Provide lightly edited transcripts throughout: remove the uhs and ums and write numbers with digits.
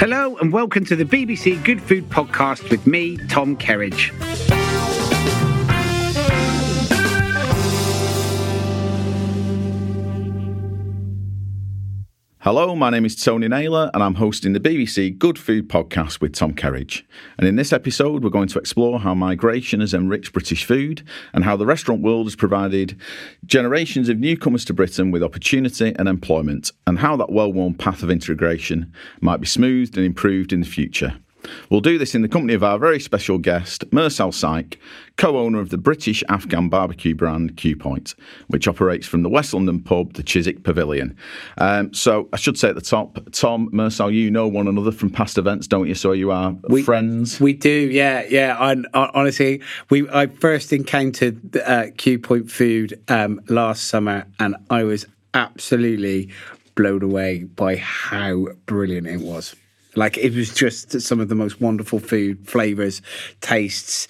Hello and welcome to the BBC Good Food Podcast with me, Tom Kerridge. Hello, my name is Tony Naylor and I'm hosting the BBC Good Food Podcast with Tom Kerridge. And in this episode, we're going to explore how migration has enriched British food and how the restaurant world has provided generations of newcomers to Britain with opportunity and employment, and how that well-worn path of integration might be smoothed and improved in the future. We'll do this in the company of our very special guest, Mursal Saiq, co-owner of the British Afghan barbecue brand Cue Point, which operates from the West London pub, the Chiswick Pavilion. So I should say at the top, Tom, Mursal, you know one another from past events, don't you? So you are friends? We do, yeah. Honestly, I first encountered Cue Point food last summer, and I was absolutely blown away by how brilliant it was. Like, it was just some of the most wonderful food, flavours, tastes,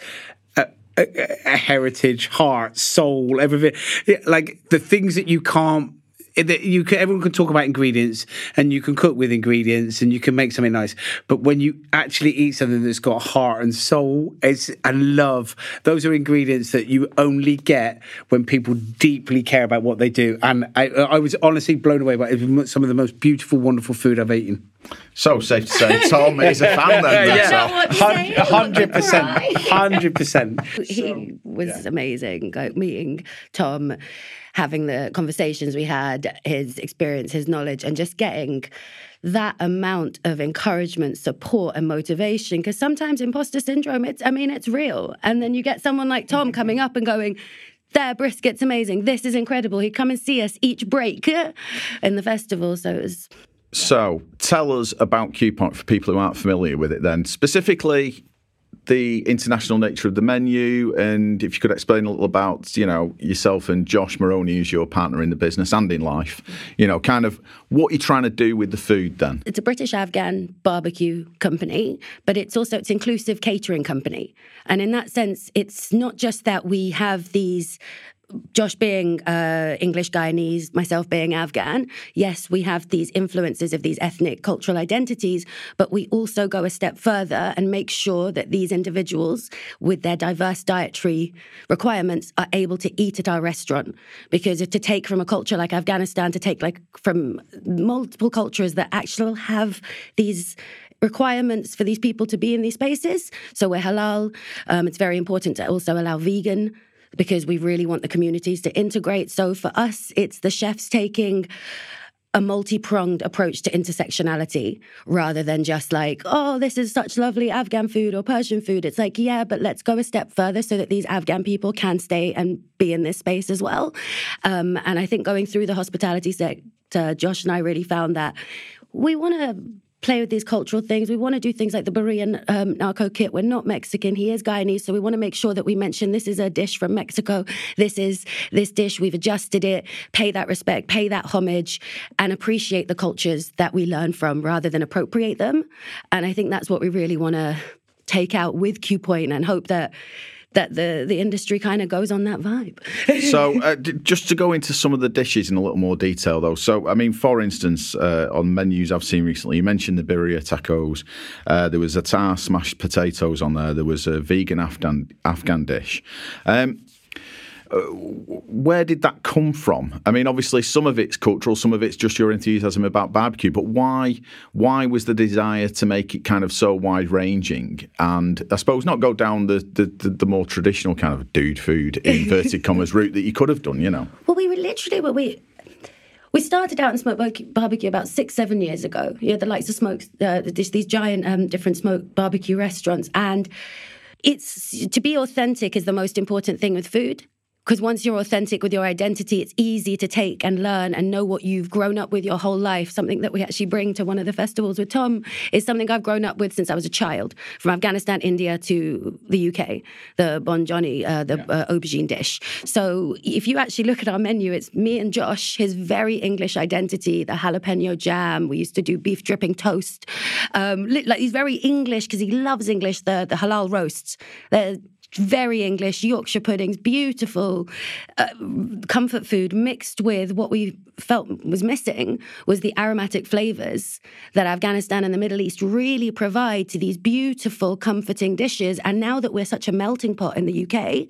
heritage, heart, soul, everything. Like, the things that you can't... everyone can talk about ingredients, and you can cook with ingredients, and you can make something nice. But when you actually eat something that's got heart and soul and love, those are ingredients that you only get when people deeply care about what they do. And I was honestly blown away by it. Some of the most beautiful, wonderful food I've eaten. So safe to say, Tom is a fan then. Yeah. 100%. He was amazing. Like, meeting Tom, having the conversations we had, his experience, his knowledge, and just getting that amount of encouragement, support, and motivation. Because sometimes imposter syndrome, it's real. And then you get someone like Tom coming up and going, their brisket's amazing. This is incredible. He'd come and see us each break in the festival. So it was... So, tell us about Cue Point for people who aren't familiar with it then. Specifically, the international nature of the menu, and if you could explain a little about, yourself and Josh Morrone, who's your partner in the business and in life, kind of what you're trying to do with the food then. It's a British Afghan barbecue company, but it's also inclusive catering company. And in that sense, it's not just that we have these... Josh being English, Guyanese, myself being Afghan, yes, we have these influences of these ethnic cultural identities, but we also go a step further and make sure that these individuals with their diverse dietary requirements are able to eat at our restaurant. Because to take from a culture like Afghanistan, to take from multiple cultures that actually have these requirements for these people to be in these spaces, so we're halal, it's very important to also allow vegan, because we really want the communities to integrate. So for us, it's the chefs taking a multi-pronged approach to intersectionality rather than just this is such lovely Afghan food or Persian food. It's but let's go a step further so that these Afghan people can stay and be in this space as well. And I think going through the hospitality sector, Josh and I really found that we want to play with these cultural things. We want to do things like the Berean narco kit. We're not Mexican. He is Guyanese. So we want to make sure that we mention this is a dish from Mexico. This is this dish. We've adjusted it. Pay that respect, pay that homage, and appreciate the cultures that we learn from rather than appropriate them. And I think that's what we really want to take out with Cue Point, and hope that the industry kind of goes on that vibe. So just to go into some of the dishes in a little more detail, though. So, I mean, for instance, on menus I've seen recently, you mentioned the birria tacos. There was a tar smashed potatoes on there. There was a vegan Afghan dish. Where did that come from? I mean, obviously, some of it's cultural, some of it's just your enthusiasm about barbecue. But why was the desire to make it kind of so wide-ranging? And I suppose not go down the more traditional kind of dude food, inverted commas, route that you could have done, you know? Well, we were literally... We started out in smoked barbecue about 6-7 years ago. You know, the likes of smoked... these giant different smoked barbecue restaurants. And it's to be authentic is the most important thing with food. Because once you're authentic with your identity, it's easy to take and learn and know what you've grown up with your whole life. Something that we actually bring to one of the festivals with Tom is something I've grown up with since I was a child, from Afghanistan, India to the UK, the Bon Johnny, aubergine dish. So if you actually look at our menu, it's me and Josh, his very English identity, the jalapeno jam. We used to do beef dripping toast. Like he's very English because he loves English, the halal roasts. They're very English, Yorkshire puddings, beautiful comfort food mixed with what we felt was missing was the aromatic flavours that Afghanistan and the Middle East really provide to these beautiful, comforting dishes. And now that we're such a melting pot in the UK,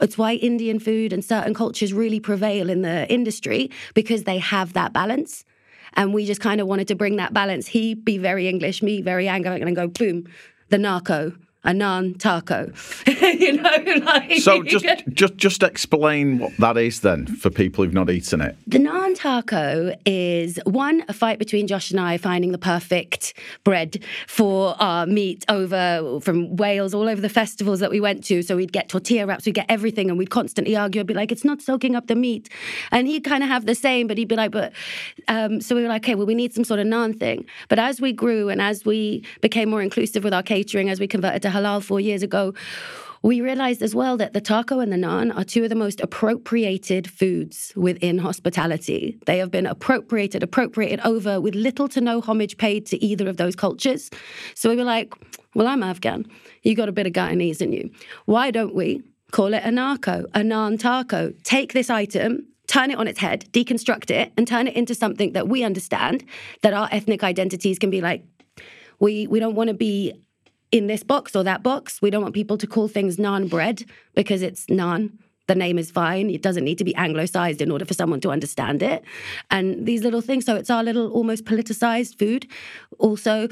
it's why Indian food and certain cultures really prevail in the industry, because they have that balance. And we just kind of wanted to bring that balance. He be very English, me very Anglo, and go, boom, the narco. A naan taco, you know. Like... So just explain what that is then for people who've not eaten it. The naan taco is a fight between Josh and I finding the perfect bread for our meat from Wales, all over the festivals that we went to. So we'd get tortilla wraps, we'd get everything, and we'd constantly argue. I'd be like, it's not soaking up the meat, and he'd kind of have the same, but he'd be like, so we were like, okay, well, we need some sort of naan thing. But as we grew and as we became more inclusive with our catering, as we converted to halal 4 years ago, we realized as well that the taco and the naan are two of the most appropriated foods within hospitality. They have been appropriated over with little to no homage paid to either of those cultures. So we were like, well, I'm Afghan. You got a bit of Guyanese in you. Why don't we call it a narco, a naan taco? Take this item, turn it on its head, deconstruct it, and turn it into something that we understand, that our ethnic identities can be like, we don't want to be in this box or that box. We don't want people to call things naan bread, because it's naan. The name is fine. It doesn't need to be Anglicized in order for someone to understand it. And these little things. So it's our little almost politicized food also.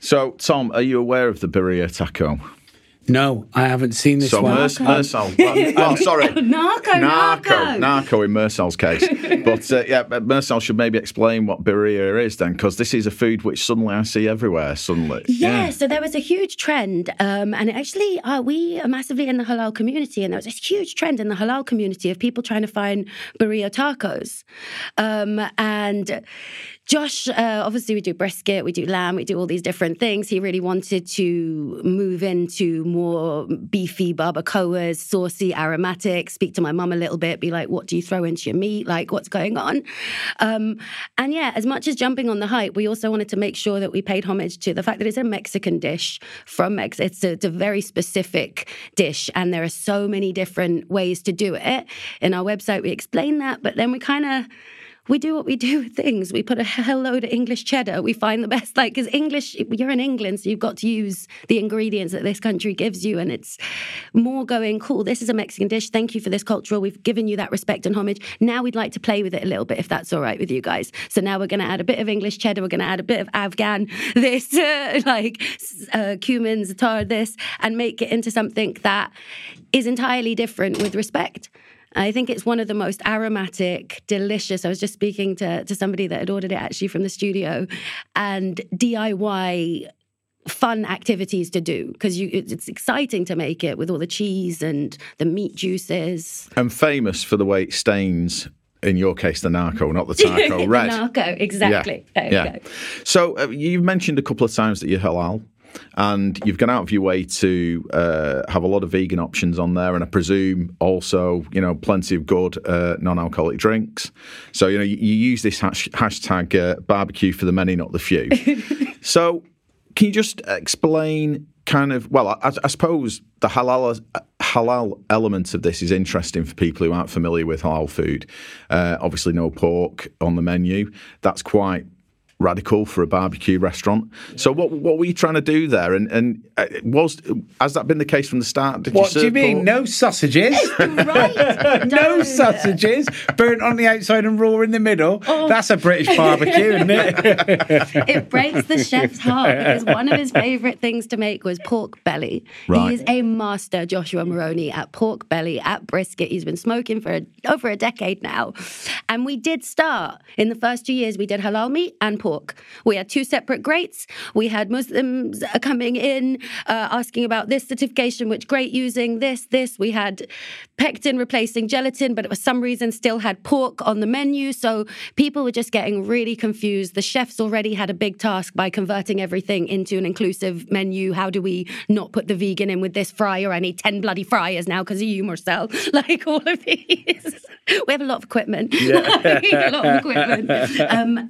So, Tom, are you aware of the birria taco? No, I haven't seen this one. Mursal. Well, sorry. Narco in Mursal's case. But Mursal should maybe explain what birria is then, because this is a food which suddenly I see everywhere, suddenly. Yeah, so there was a huge trend. And actually, we are massively in the halal community, and there was this huge trend in the halal community of people trying to find birria tacos. And Josh, obviously we do brisket, we do lamb, we do all these different things. He really wanted to move into more beefy barbacoas, saucy, aromatic, speak to my mum a little bit, be like, what do you throw into your meat? Like, what's going on? And yeah, as much as jumping on the hype, we also wanted to make sure that we paid homage to the fact that it's a Mexican dish from Mexico. It's a very specific dish, and there are so many different ways to do it. In our website, we explain that, but then we do what we do with things. We put a hell load of English cheddar. We find the best, like, because English, you're in England, so you've got to use the ingredients that this country gives you. And it's more going, cool, this is a Mexican dish. Thank you for this cultural. We've given you that respect and homage. Now we'd like to play with it a little bit, if that's all right with you guys. So now we're going to add a bit of English cheddar. We're going to add a bit of Afghan this, cumin, za'atar this, and make it into something that is entirely different with respect. I think it's one of the most aromatic, delicious. I was just speaking to somebody that had ordered it actually from the studio, and DIY fun activities to do, because it's exciting to make it with all the cheese and the meat juices. I'm famous for the way it stains in your case, the narco, not the taco red. The narco, exactly. Yeah. There we go. So you've mentioned a couple of times that you're halal. And you've gone out of your way to have a lot of vegan options on there, and I presume also, you know, plenty of good non-alcoholic drinks. So, you know, you use this hashtag barbecue for the many, not the few. So can you just explain kind of, well, I suppose the halal element of this is interesting for people who aren't familiar with halal food. Obviously no pork on the menu. That's quite radical for a barbecue restaurant. So what were you trying to do there? And has that been the case from the start? What do you mean? Pork? No sausages. Right. No sausages. Burnt on the outside and raw in the middle. Oh. That's a British barbecue, isn't it? It breaks the chef's heart because one of his favourite things to make was pork belly. Right. He is a master, Joshua Morrone, at pork belly, at brisket. He's been smoking for over a decade now. And we did start, in the first 2 years, we did halal meat and pork. We had two separate grates. We had Muslims coming in asking about this certification, which grate using, this. We had pectin replacing gelatin, but for some reason still had pork on the menu. So people were just getting really confused. The chefs already had a big task by converting everything into an inclusive menu. How do we not put the vegan in with this fryer? I need 10 bloody fryers now because of you, Mursal. Like all of these. We have a lot of equipment. Yeah. A lot of equipment.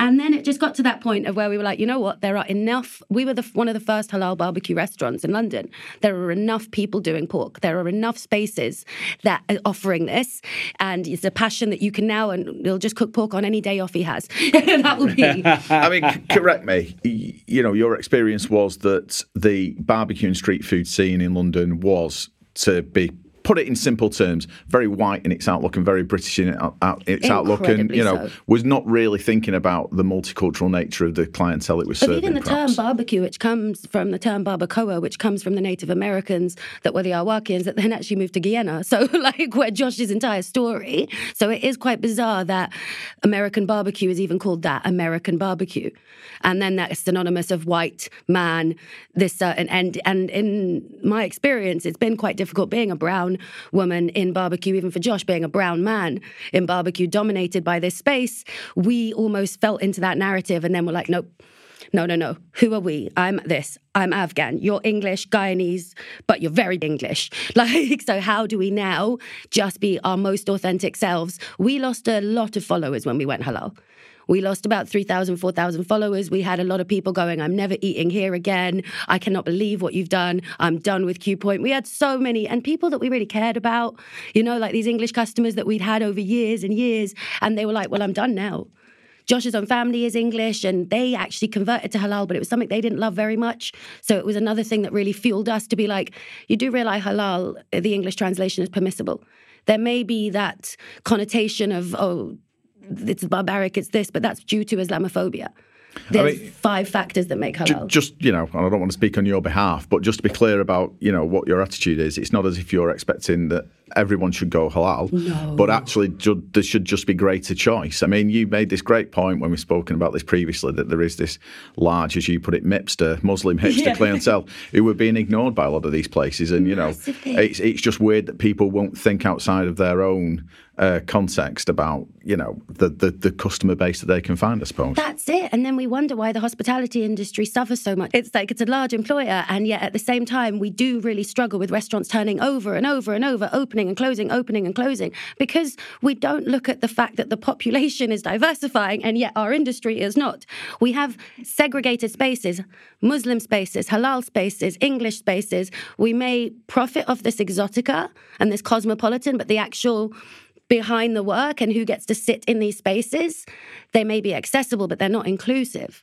And then it just got to that point of where we were like, you know what, there are enough. We were one of the first halal barbecue restaurants in London. There are enough people doing pork. There are enough spaces that are offering this. And it's a passion that you can now, and he'll just cook pork on any day off he has. That will be. I mean, correct me. You know, your experience was that the barbecue and street food scene in London was, to be put it in simple terms, very white in its outlook and very British in its outlook, and you know, so was not really thinking about the multicultural nature of the clientele it was serving. But even the term barbecue, which comes from the term barbacoa, which comes from the Native Americans that were the Arawakians that then actually moved to Guyana. So, like, where Josh's entire story. So it is quite bizarre that American barbecue is even called that, American barbecue, and then that's synonymous of white man, this certain end. And in my experience, it's been quite difficult being a brown woman in barbecue, even for Josh being a brown man in barbecue, dominated by this space. We almost fell into that narrative and then we're like, nope, no. Who are we? I'm this. I'm Afghan. You're English, Guyanese, but you're very English. Like, so how do we now just be our most authentic selves? We lost a lot of followers when we went halal. We lost about 3,000, 4,000 followers. We had a lot of people going, I'm never eating here again. I cannot believe what you've done. I'm done with Cue Point. We had so many, and people that we really cared about, you know, like these English customers that we'd had over years and years. And they were like, well, I'm done now. Josh's own family is English and they actually converted to halal, but it was something they didn't love very much. So it was another thing that really fueled us to be like, you do realize halal, the English translation is permissible. There may be that connotation of, oh, it's barbaric, it's this, but that's due to Islamophobia. There's five factors that make halal. Just, you know, and I don't want to speak on your behalf, but just to be clear about, you know, what your attitude is, it's not as if you're expecting that everyone should go halal, but actually there should just be greater choice. I mean, you made this great point when we've spoken about this previously, that there is this large, as you put it, Muslim hipster clientele who were being ignored by a lot of these places. And, you know, it's just weird that people won't think outside of their own context about, you know, the customer base that they can find, I suppose. That's it. And then we wonder why the hospitality industry suffers so much. It's like it's a large employer, and yet at the same time, we do really struggle with restaurants turning over and over and over, opening and closing, because we don't look at the fact that the population is diversifying, and yet our industry is not. We have segregated spaces, Muslim spaces, halal spaces, English spaces. We may profit off this exotica and this cosmopolitan, but the actual behind the work and who gets to sit in these spaces, they may be accessible, but they're not inclusive.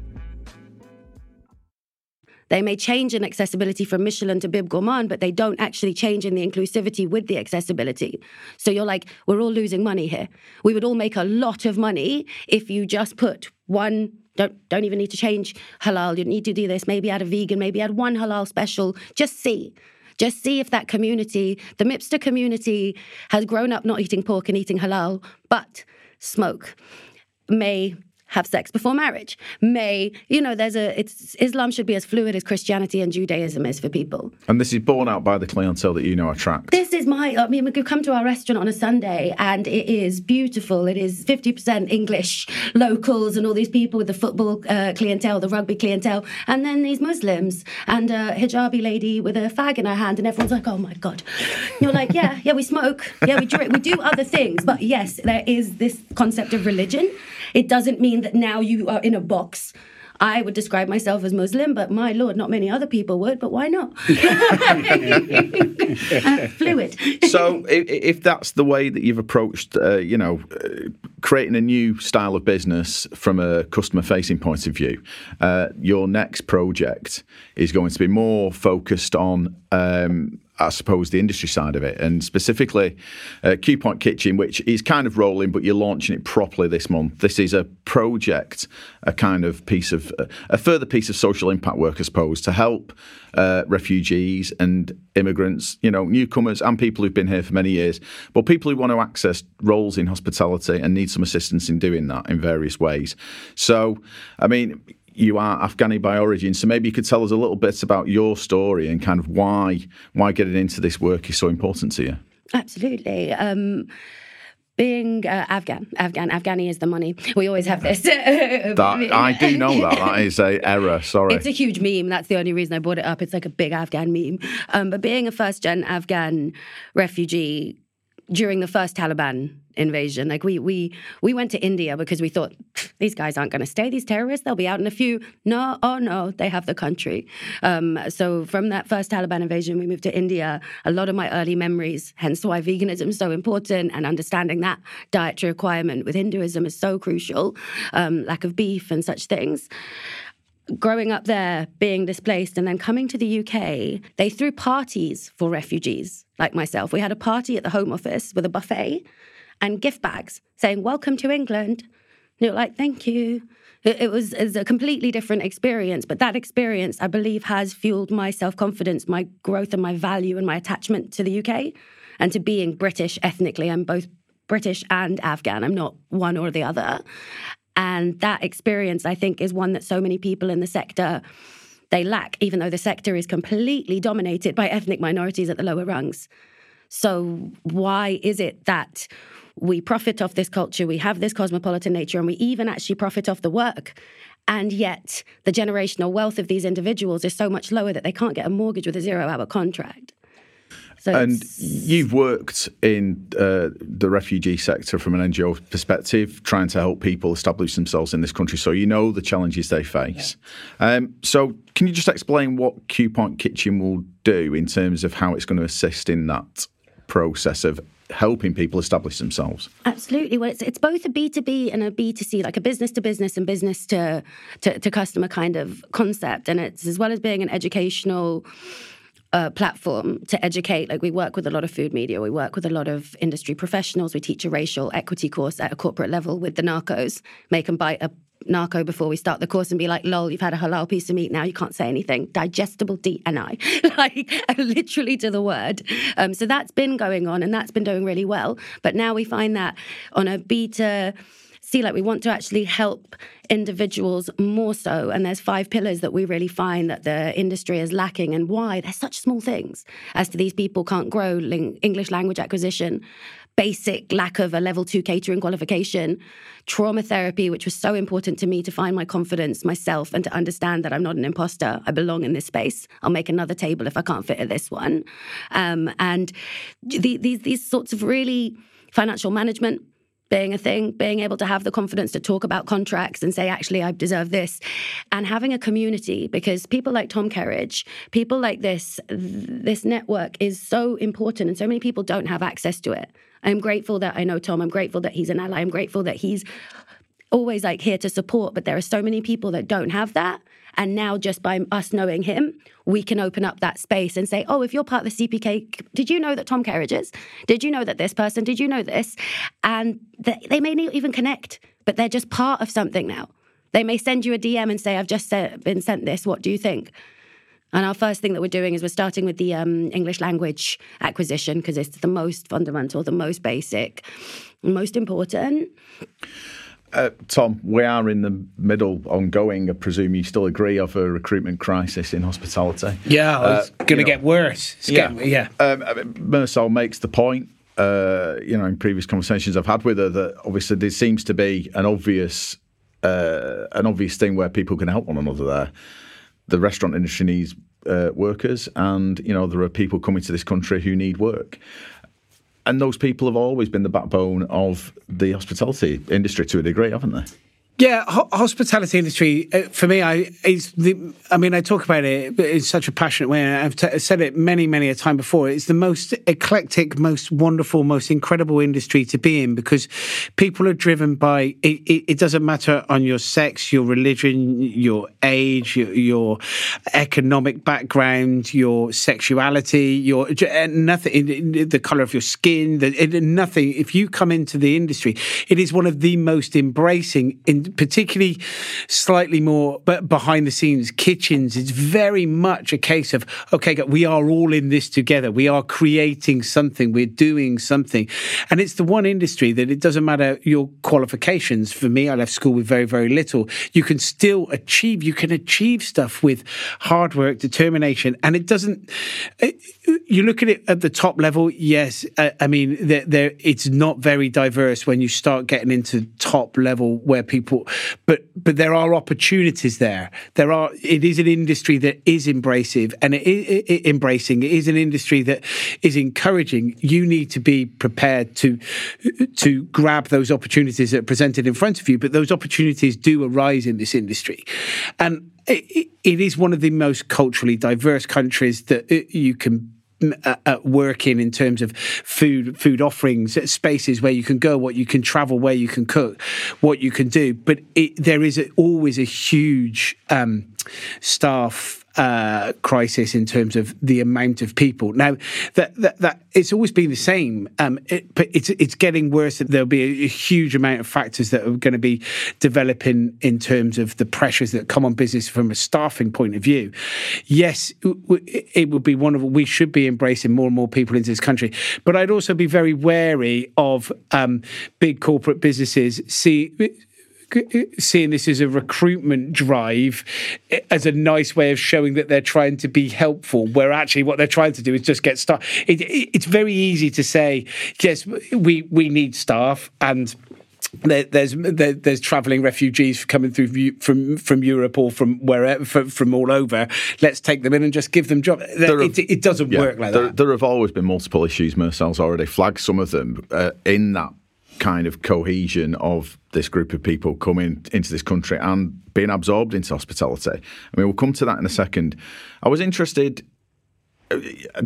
They may change in accessibility from Michelin to Bib Gourmand, but they don't actually change in the inclusivity with the accessibility. So you're like, we're all losing money here. We would all make a lot of money if you just put one, don't even need to change halal, you need to do this, maybe add a vegan, maybe add one halal special, just see if that community, the Mipster community, has grown up not eating pork and eating halal, but smoke, may have sex before marriage, Islam should be as fluid as Christianity and Judaism is for people. And this is borne out by the clientele that you know attract. This is we could come to our restaurant on a Sunday and it is beautiful. It is 50% English locals and all these people with the football clientele, the rugby clientele, and then these Muslims and a hijabi lady with a fag in her hand, and everyone's like, oh my God. And you're like, yeah, we smoke, yeah, we drink, we do other things. But yes, there is this concept of religion. It doesn't mean that now you are in a box. I would describe myself as Muslim, but my Lord, not many other people would, but why not? Fluid. So if that's the way that you've approached, creating a new style of business from a customer-facing point of view, your next project is going to be more focused on I suppose the industry side of it, and specifically Cue Point Kitchen, which is kind of rolling, but you're launching it properly this month. This is a project, a kind of piece of a further piece of social impact work, I suppose, to help refugees and immigrants, newcomers and people who've been here for many years, but people who want to access roles in hospitality and need some assistance in doing that in various ways. So, I mean, you are Afghani by origin, so maybe you could tell us a little bit about your story and kind of why getting into this work is so important to you. Absolutely. Being Afghani is the money. We always have this. I do know that. That is an error, sorry. It's a huge meme. That's the only reason I brought it up. It's like a big Afghan meme. But being a first-gen Afghan refugee during the first Taliban invasion, like we went to India because we thought, these guys aren't going to stay, these terrorists, they'll be out in a few. No, they have the country. So from that first Taliban invasion, we moved to India. A lot of my early memories, hence why veganism is so important, and understanding that dietary requirement with Hinduism is so crucial, lack of beef and such things. Growing up there, being displaced, and then coming to the UK, they threw parties for refugees like myself. We had a party at the Home Office with a buffet and gift bags saying, welcome to England. And you're like, thank you. It was a completely different experience, but that experience, I believe, has fueled my self-confidence, my growth and my value and my attachment to the UK and to being British ethnically. I'm both British and Afghan. I'm not one or the other. And that experience, I think, is one that so many people in the sector, they lack, even though the sector is completely dominated by ethnic minorities at the lower rungs. So why is it that we profit off this culture, we have this cosmopolitan nature, and we even actually profit off the work? And yet the generational wealth of these individuals is so much lower that they can't get a mortgage with a zero-hour contract. So you've worked in the refugee sector from an NGO perspective, trying to help people establish themselves in this country, so you know the challenges they face. Yeah. So can you just explain what Cue Point Kitchen will do in terms of how it's going to assist in that process of helping people establish themselves? Absolutely. Well, it's both a B2B and a B2C, like a business-to-business and business-to-customer kind of concept. And it's, as well as being an educational platform to educate, like we work with a lot of food media, we work with a lot of industry professionals, we teach a racial equity course at a corporate level with the narcos, make them bite a narco before we start the course and be like, lol, you've had a halal piece of meat, now you can't say anything, digestible D&I, like literally to the word. So that's been going on and that's been doing really well, but now we find that on a beta, see, like we want to actually help individuals more so. And there's 5 pillars that we really find that the industry is lacking and why they're such small things as to these people can't grow English language acquisition, basic lack of a level 2 catering qualification, trauma therapy, which was so important to me to find my confidence myself and to understand that I'm not an imposter. I belong in this space. I'll make another table if I can't fit at this one. And these sorts of really financial management, being a thing, being able to have the confidence to talk about contracts and say, actually, I deserve this, and having a community, because people like Tom Kerridge, people like this network is so important, and so many people don't have access to it. I'm grateful that I know Tom. I'm grateful that he's an ally. I'm grateful that he's always like here to support, but there are so many people that don't have that. And now just by us knowing him, we can open up that space and say, oh, if you're part of the CPK, did you know that Tom Kerridge is? Did you know that this person? Did you know this? And they may not even connect, but they're just part of something now. They may send you a DM and say, I've just been sent this. What do you think? And our first thing that we're doing is we're starting with the English language acquisition, because it's the most fundamental, the most basic, most important. Tom, we are in the middle, ongoing, I presume you still agree, of a recruitment crisis in hospitality. Yeah, it's going to get worse. Mursal makes the point, in previous conversations I've had with her, that obviously there seems to be an obvious thing where people can help one another there. The restaurant industry needs workers, and, there are people coming to this country who need work. And those people have always been the backbone of the hospitality industry to a degree, haven't they? Yeah, hospitality industry, for me, I talk about it in such a passionate way, and I've said it many, many a time before. It's the most eclectic, most wonderful, most incredible industry to be in, because people are driven by, it doesn't matter on your sex, your religion, your age, your economic background, your sexuality, nothing, the colour of your skin, nothing. If you come into the industry, it is one of the most embracing industries. Particularly slightly more behind the scenes kitchens, it's very much a case of, okay, we are all in this together. We are creating something. We're doing something. And it's the one industry that it doesn't matter your qualifications. For me, I left school with very, very little. You can still achieve. You can achieve stuff with hard work, determination. And it doesn't... You look at it at the top level, yes. It's not very diverse when you start getting into top level where people... But there are opportunities there. It is an industry that is embracive, and it is embracing. It is an industry that is encouraging. You need to be prepared to grab those opportunities that are presented in front of you, but those opportunities do arise in this industry. And it is one of the most culturally diverse countries that you can work in terms of food offerings, spaces where you can go, what you can travel, where you can cook, what you can do. But there is always a huge staff crisis in terms of the amount of people. Now, that it's always been the same, but it's getting worse. There'll be a huge amount of factors that are going to be developing in terms of the pressures that come on business from a staffing point of view. Yes, it would be we should be embracing more and more people into this country, but I'd also be very wary of big corporate businesses seeing this as a recruitment drive, as a nice way of showing that they're trying to be helpful, where actually what they're trying to do is just get staff. It's very easy to say, yes, we need staff, and there's travelling refugees coming through from Europe or from wherever, from all over. Let's take them in and just give them jobs. It doesn't work like that. There have always been multiple issues. Mursal's already flagged some of them in that kind of cohesion of this group of people coming into this country and being absorbed into hospitality. I mean, we'll come to that in a second. I was interested,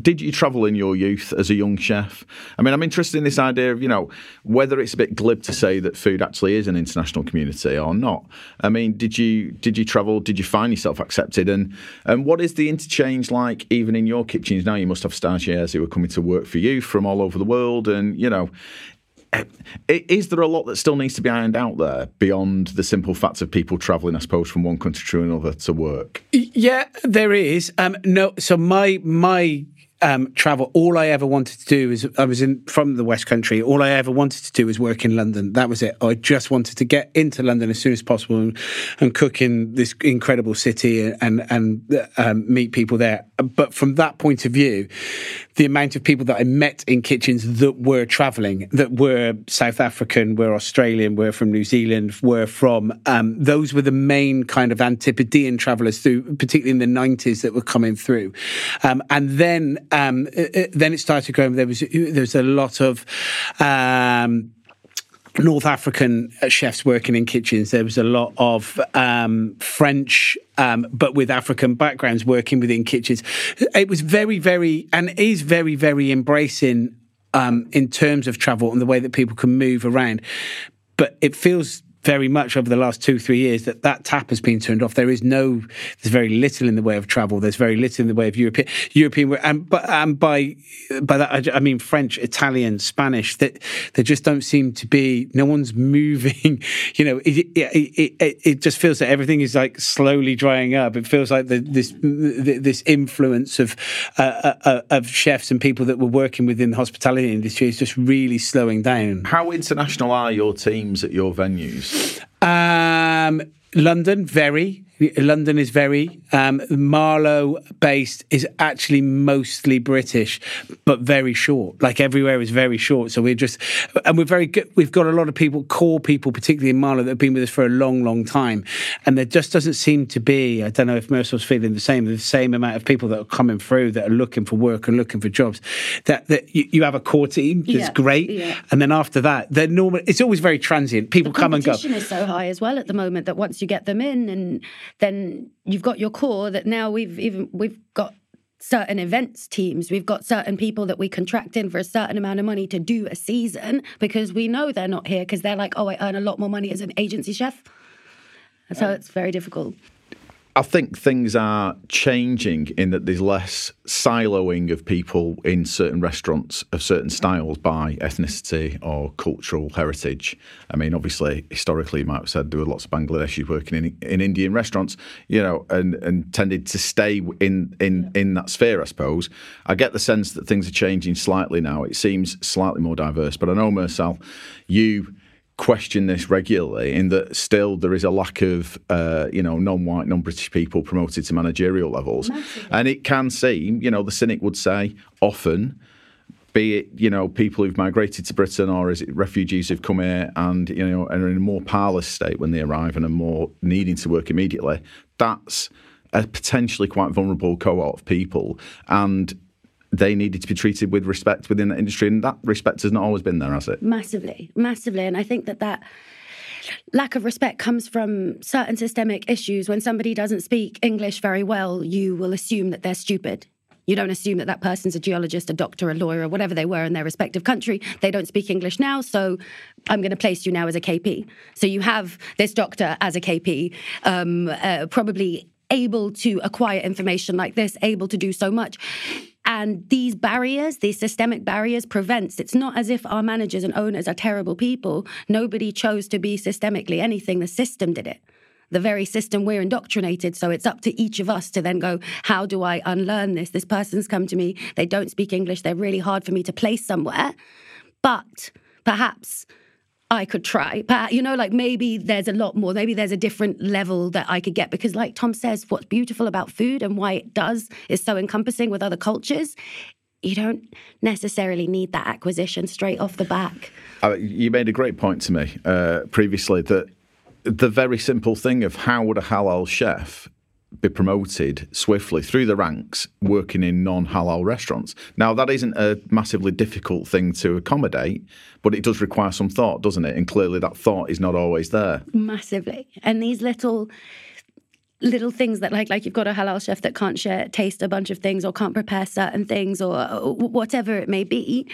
did you travel in your youth as a young chef? I mean, I'm interested in this idea of, whether it's a bit glib to say that food actually is an international community or not. I mean, did you travel? Did you find yourself accepted? And what is the interchange like even in your kitchens now? You must have stagiaires who are coming to work for you from all over the world, and, is there a lot that still needs to be ironed out there beyond the simple fact of people travelling, I suppose, from one country to another to work? Yeah, there is. So my travel, all I ever wanted to do is, from the West Country, all I ever wanted to do was work in London. That was it. I just wanted to get into London as soon as possible and cook in this incredible city and meet people there. But from that point of view, the amount of people that I met in kitchens that were travelling, that were South African, were Australian, were from New Zealand, were from... those were the main kind of Antipodean travellers, particularly in the 90s, that were coming through. Then it started growing. There was a lot of North African chefs working in kitchens. There was a lot of French, but with African backgrounds working within kitchens. It was very, very, and is very, very embracing in terms of travel and the way that people can move around. But it feels very much over the last 2-3 years that tap has been turned off. There's very little in the way of travel. There's very little in the way of European, and by that I mean French, Italian, Spanish. That there just don't seem to be. No one's moving. You know, it just feels that everything is like slowly drying up. It feels like this influence of chefs and people that were working within the hospitality industry is just really slowing down. How international are your teams at your venues? London is very. Marlow based is actually mostly British, but very short. Like everywhere is very short. So we're very good. We've got a lot of people, core people, particularly in Marlow, that have been with us for a long, long time. And there just doesn't seem to be, I don't know if Mursal's feeling the same amount of people that are coming through that are looking for work and looking for jobs. That you have a core team that's great. Yeah. And then after that, they're normal. It's always very transient. People come and go. The competition is so high as well at the moment that once you get them in and then you've got your core that now we've got certain events teams. We've got certain people that we contract in for a certain amount of money to do a season because we know they're not here because they're like, oh, I earn a lot more money as an agency chef. And so it's very difficult. I think things are changing in that there's less siloing of people in certain restaurants of certain styles by ethnicity or cultural heritage. I mean, obviously, historically, you might have said there were lots of Bangladeshis working in Indian restaurants, you know, and tended to stay in that sphere, I suppose. I get the sense that things are changing slightly now. It seems slightly more diverse. But I know, Mursal, you question this regularly in that still there is a lack of, non-white, non-British people promoted to managerial levels. Massive. And it can seem, the cynic would say often, be it, people who've migrated to Britain or is it refugees who've come here and, and are in a more powerless state when they arrive and are more needing to work immediately. That's a potentially quite vulnerable cohort of people. And they needed to be treated with respect within that industry. And that respect has not always been there, has it? Massively, massively. And I think that lack of respect comes from certain systemic issues. When somebody doesn't speak English very well, you will assume that they're stupid. You don't assume that person's a geologist, a doctor, a lawyer, or whatever they were in their respective country. They don't speak English now, so I'm going to place you now as a KP. So you have this doctor as a KP, probably able to acquire information like this, able to do so much. And these barriers, these systemic barriers, prevents. It's not as if our managers and owners are terrible people. Nobody chose to be systemically anything. The system did it. The very system we're indoctrinated. So it's up to each of us to then go, how do I unlearn this? This person's come to me. They don't speak English. They're really hard for me to place somewhere. But perhaps I could try. But, maybe there's a lot more. Maybe there's a different level that I could get. Because like Tom says, what's beautiful about food and why it does is so encompassing with other cultures. You don't necessarily need that acquisition straight off the back. You made a great point to me previously that the very simple thing of how would a halal chef be promoted swiftly through the ranks working in non-halal restaurants. Now, that isn't a massively difficult thing to accommodate, but it does require some thought, doesn't it? And clearly that thought is not always there. Massively. And these little things that like you've got a halal chef that can't taste a bunch of things or can't prepare certain things or whatever it may be,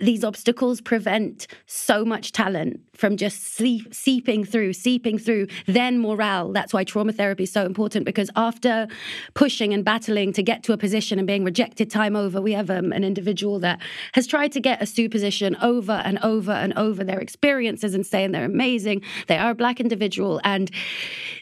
these obstacles prevent so much talent from just seeping through, then morale. That's why trauma therapy is so important, because after pushing and battling to get to a position and being rejected time over, we have an individual that has tried to get a sous position over and over and over their experiences and saying they're amazing. They are a black individual. And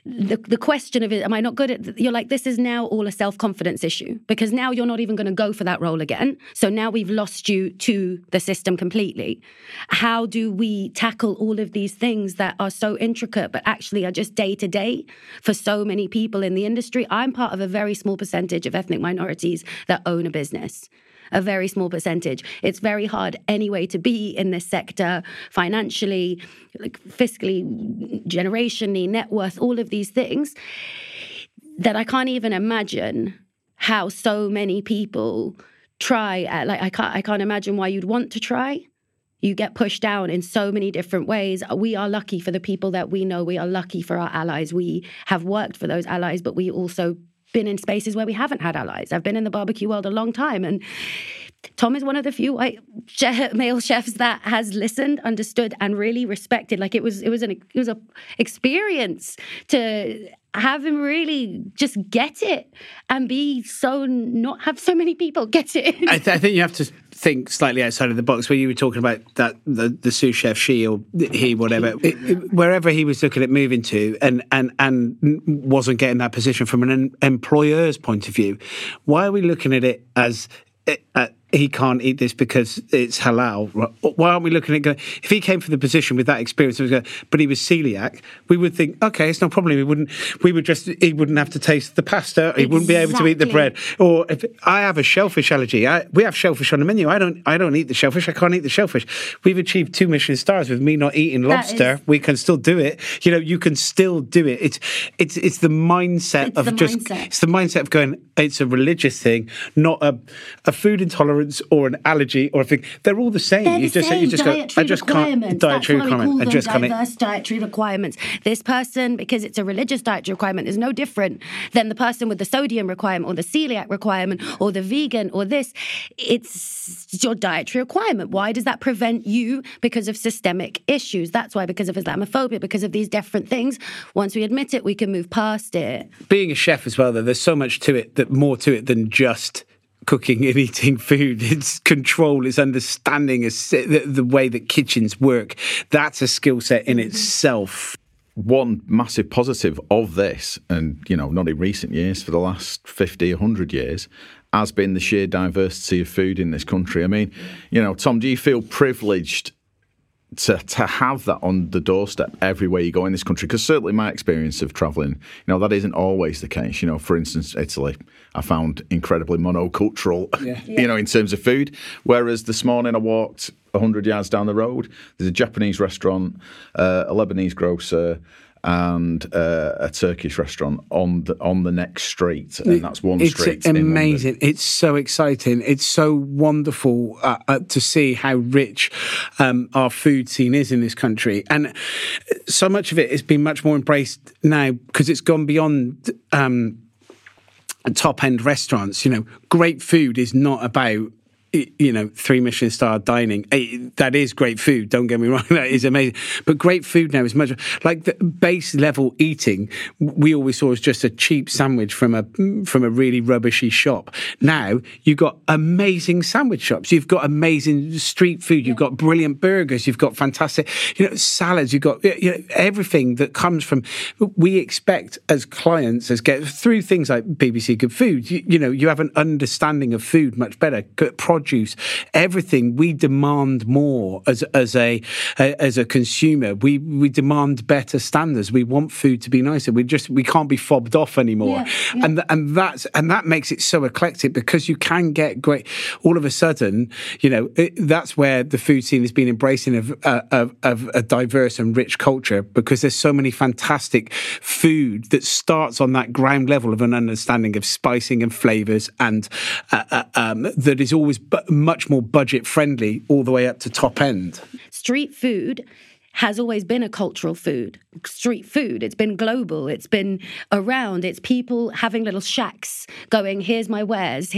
the question of, am I not good at this? You're like, this is now all a self-confidence issue, because now you're not even going to go for that role again. So now we've lost you to the system completely. How do we tackle all of these things that are so intricate but actually are just day to day for so many people in the industry? I'm part of a very small percentage of ethnic minorities that own a business. A very small percentage. It's very hard anyway to be in this sector financially, like fiscally, generationally, net worth, all of these things that I can't even imagine how so many people try. I can't imagine why you'd want to try. You get pushed down in so many different ways. We are lucky for the people that we know. We are lucky for our allies. We have worked for those allies, but we also been in spaces where we haven't had allies. I've been in the barbecue world a long time, and Tom is one of the few white male chefs that has listened, understood, and really respected. Like it was an experience to have him really just get it and be so not have so many people get it. I think you have to think slightly outside of the box. When you were talking about that, the sous chef, she or he, whatever, wherever he was looking at moving to, and wasn't getting that position from an employer's point of view. Why are we looking at it as he can't eat this because it's halal? Why aren't we looking at going, if he came for the position with that experience, but he was celiac, we would think, okay, it's no problem. He wouldn't have to taste the pasta. Exactly. He wouldn't be able to eat the bread. Or if I have a shellfish allergy, we have shellfish on the menu. I don't eat the shellfish. I can't eat the shellfish. We've achieved 2 Michelin stars with me not eating lobster. We can still do it. You can still do it. It's the mindset it's the mindset of going, it's a religious thing, not a food intolerance or an allergy or a thing. They're all the same. Diverse dietary requirements. This person, because it's a religious dietary requirement, is no different than the person with the sodium requirement or the celiac requirement or the vegan or this. It's your dietary requirement. Why does that prevent you? Because of systemic issues. That's why, because of Islamophobia, because of these different things. Once we admit it, we can move past it. Being a chef as well, though, there's so much to it, that more to it than just cooking and eating food. It's control, it's understanding the way that kitchens work. That's a skill set in itself. One massive positive of this, and not in recent years, for the last 50, 100 years, has been the sheer diversity of food in this country. I mean, Tom, do you feel privileged to have that on the doorstep everywhere you go in this country? Because certainly my experience of travelling, that isn't always the case. For instance, Italy, I found incredibly monocultural, in terms of food. Whereas this morning I walked 100 yards down the road, there's a Japanese restaurant, a Lebanese grocer, and a Turkish restaurant on the next street, and that's one street. It's amazing. It's so exciting. It's so wonderful to see how rich our food scene is in this country, and so much of it has been much more embraced now because it's gone beyond top-end restaurants. Great food is not about 3 Michelin star dining. That is great food, don't get me wrong, that is amazing, but great food now is much like the base level eating we always saw as just a cheap sandwich from a really rubbishy shop. Now you've got amazing sandwich shops, you've got amazing street food, you've got brilliant burgers, you've got fantastic salads, you've got everything that comes from, we expect as clients, as get through things like BBC Good Food, you have an understanding of food much better, produce, everything. We demand more as a consumer. We demand better standards. We want food to be nicer. We can't be fobbed off anymore. Yeah. And that makes it so eclectic, because you can get great. All of a sudden, that's where the food scene has been embracing of a diverse and rich culture, because there's so many fantastic food that starts on that ground level of an understanding of spicing and flavors, and that is always much more budget friendly, all the way up to top end. Street food has always been a cultural food. Street food, it's been global, it's been around, it's people having little shacks going, here's my wares,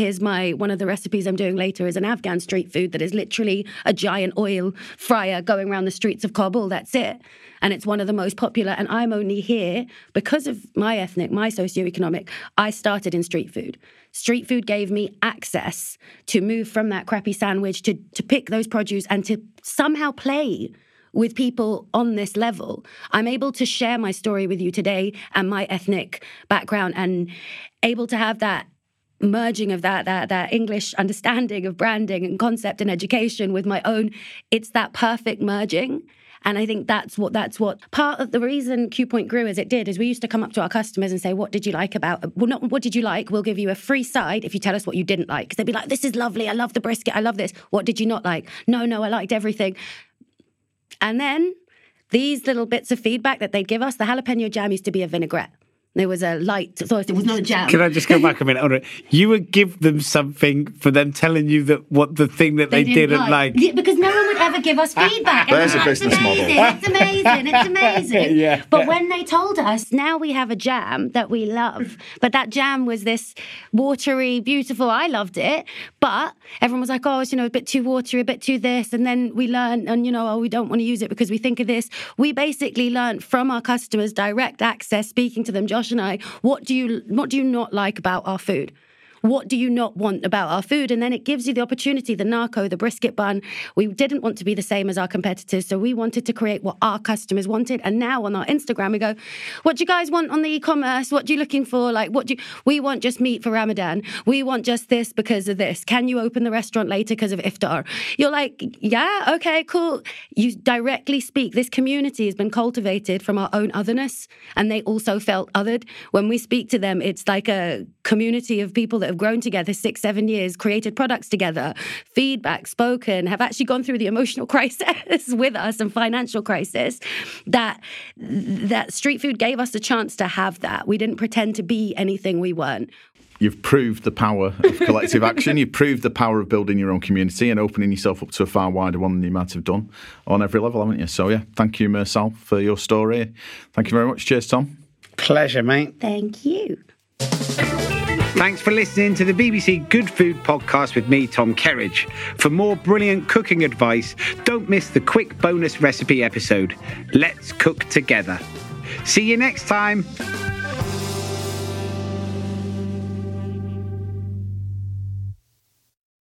one of the recipes I'm doing later is an Afghan street food that is literally a giant oil fryer going around the streets of Kabul, that's it. And it's one of the most popular, and I'm only here because of my socioeconomic, I started in street food. Street food gave me access to move from that crappy sandwich to pick those produce and to somehow play with people on this level. I'm able to share my story with you today and my ethnic background, and able to have that merging of that English understanding of branding and concept and education with my own. It's that perfect merging. And I think that's what part of the reason Cue Point grew as it did is we used to come up to our customers and say, what did you like about, well, not what did you like, we'll give you a free side if you tell us what you didn't like. Because they'd be like, this is lovely, I love the brisket, I love this. What did you not like? No, I liked everything. And then these little bits of feedback that they'd give us, the jalapeno jam used to be a vinaigrette. There was a light sauce. There was no jam. Can I just go back a minute? Right. You would give them something for them telling you that what the thing that they didn't like. Yeah, because no one would ever give us feedback. There's a business model. It's amazing. It's amazing. Yeah. But when they told us, now we have a jam that we love. But that jam was this watery, beautiful. I loved it. But everyone was like, oh, it's, you know, a bit too watery, a bit too this. And then we learned, and, you know, oh, we don't want to use it because we think of this. We basically learned from our customers, direct access, speaking to them, Josh and I, what do you not like about our food? What do you not want about our food? And then it gives you the opportunity, the narco, the brisket bun. We didn't want to be the same as our competitors, so we wanted to create what our customers wanted. And now on our Instagram, we go, what do you guys want on the e-commerce? What are you looking for? Like, we want just meat for Ramadan. We want just this because of this. Can you open the restaurant later because of iftar? You're like, yeah, okay, cool. You directly speak. This community has been cultivated from our own otherness, and they also felt othered. When we speak to them, it's like a community of people that have grown together 6-7 years, created products together, feedback, spoken, have actually gone through the emotional crisis with us and financial crisis, that street food gave us the chance to have that. We didn't pretend to be anything we weren't. You've proved the power of collective action. You've proved the power of building your own community and opening yourself up to a far wider one than you might have done on every level, haven't you? So, yeah, thank you, Mursal, for your story. Thank you very much. Cheers, Tom. Pleasure, mate. Thank you. Thanks for listening to the BBC Good Food Podcast with me, Tom Kerridge. For more brilliant cooking advice, don't miss the quick bonus recipe episode. Let's cook together. See you next time.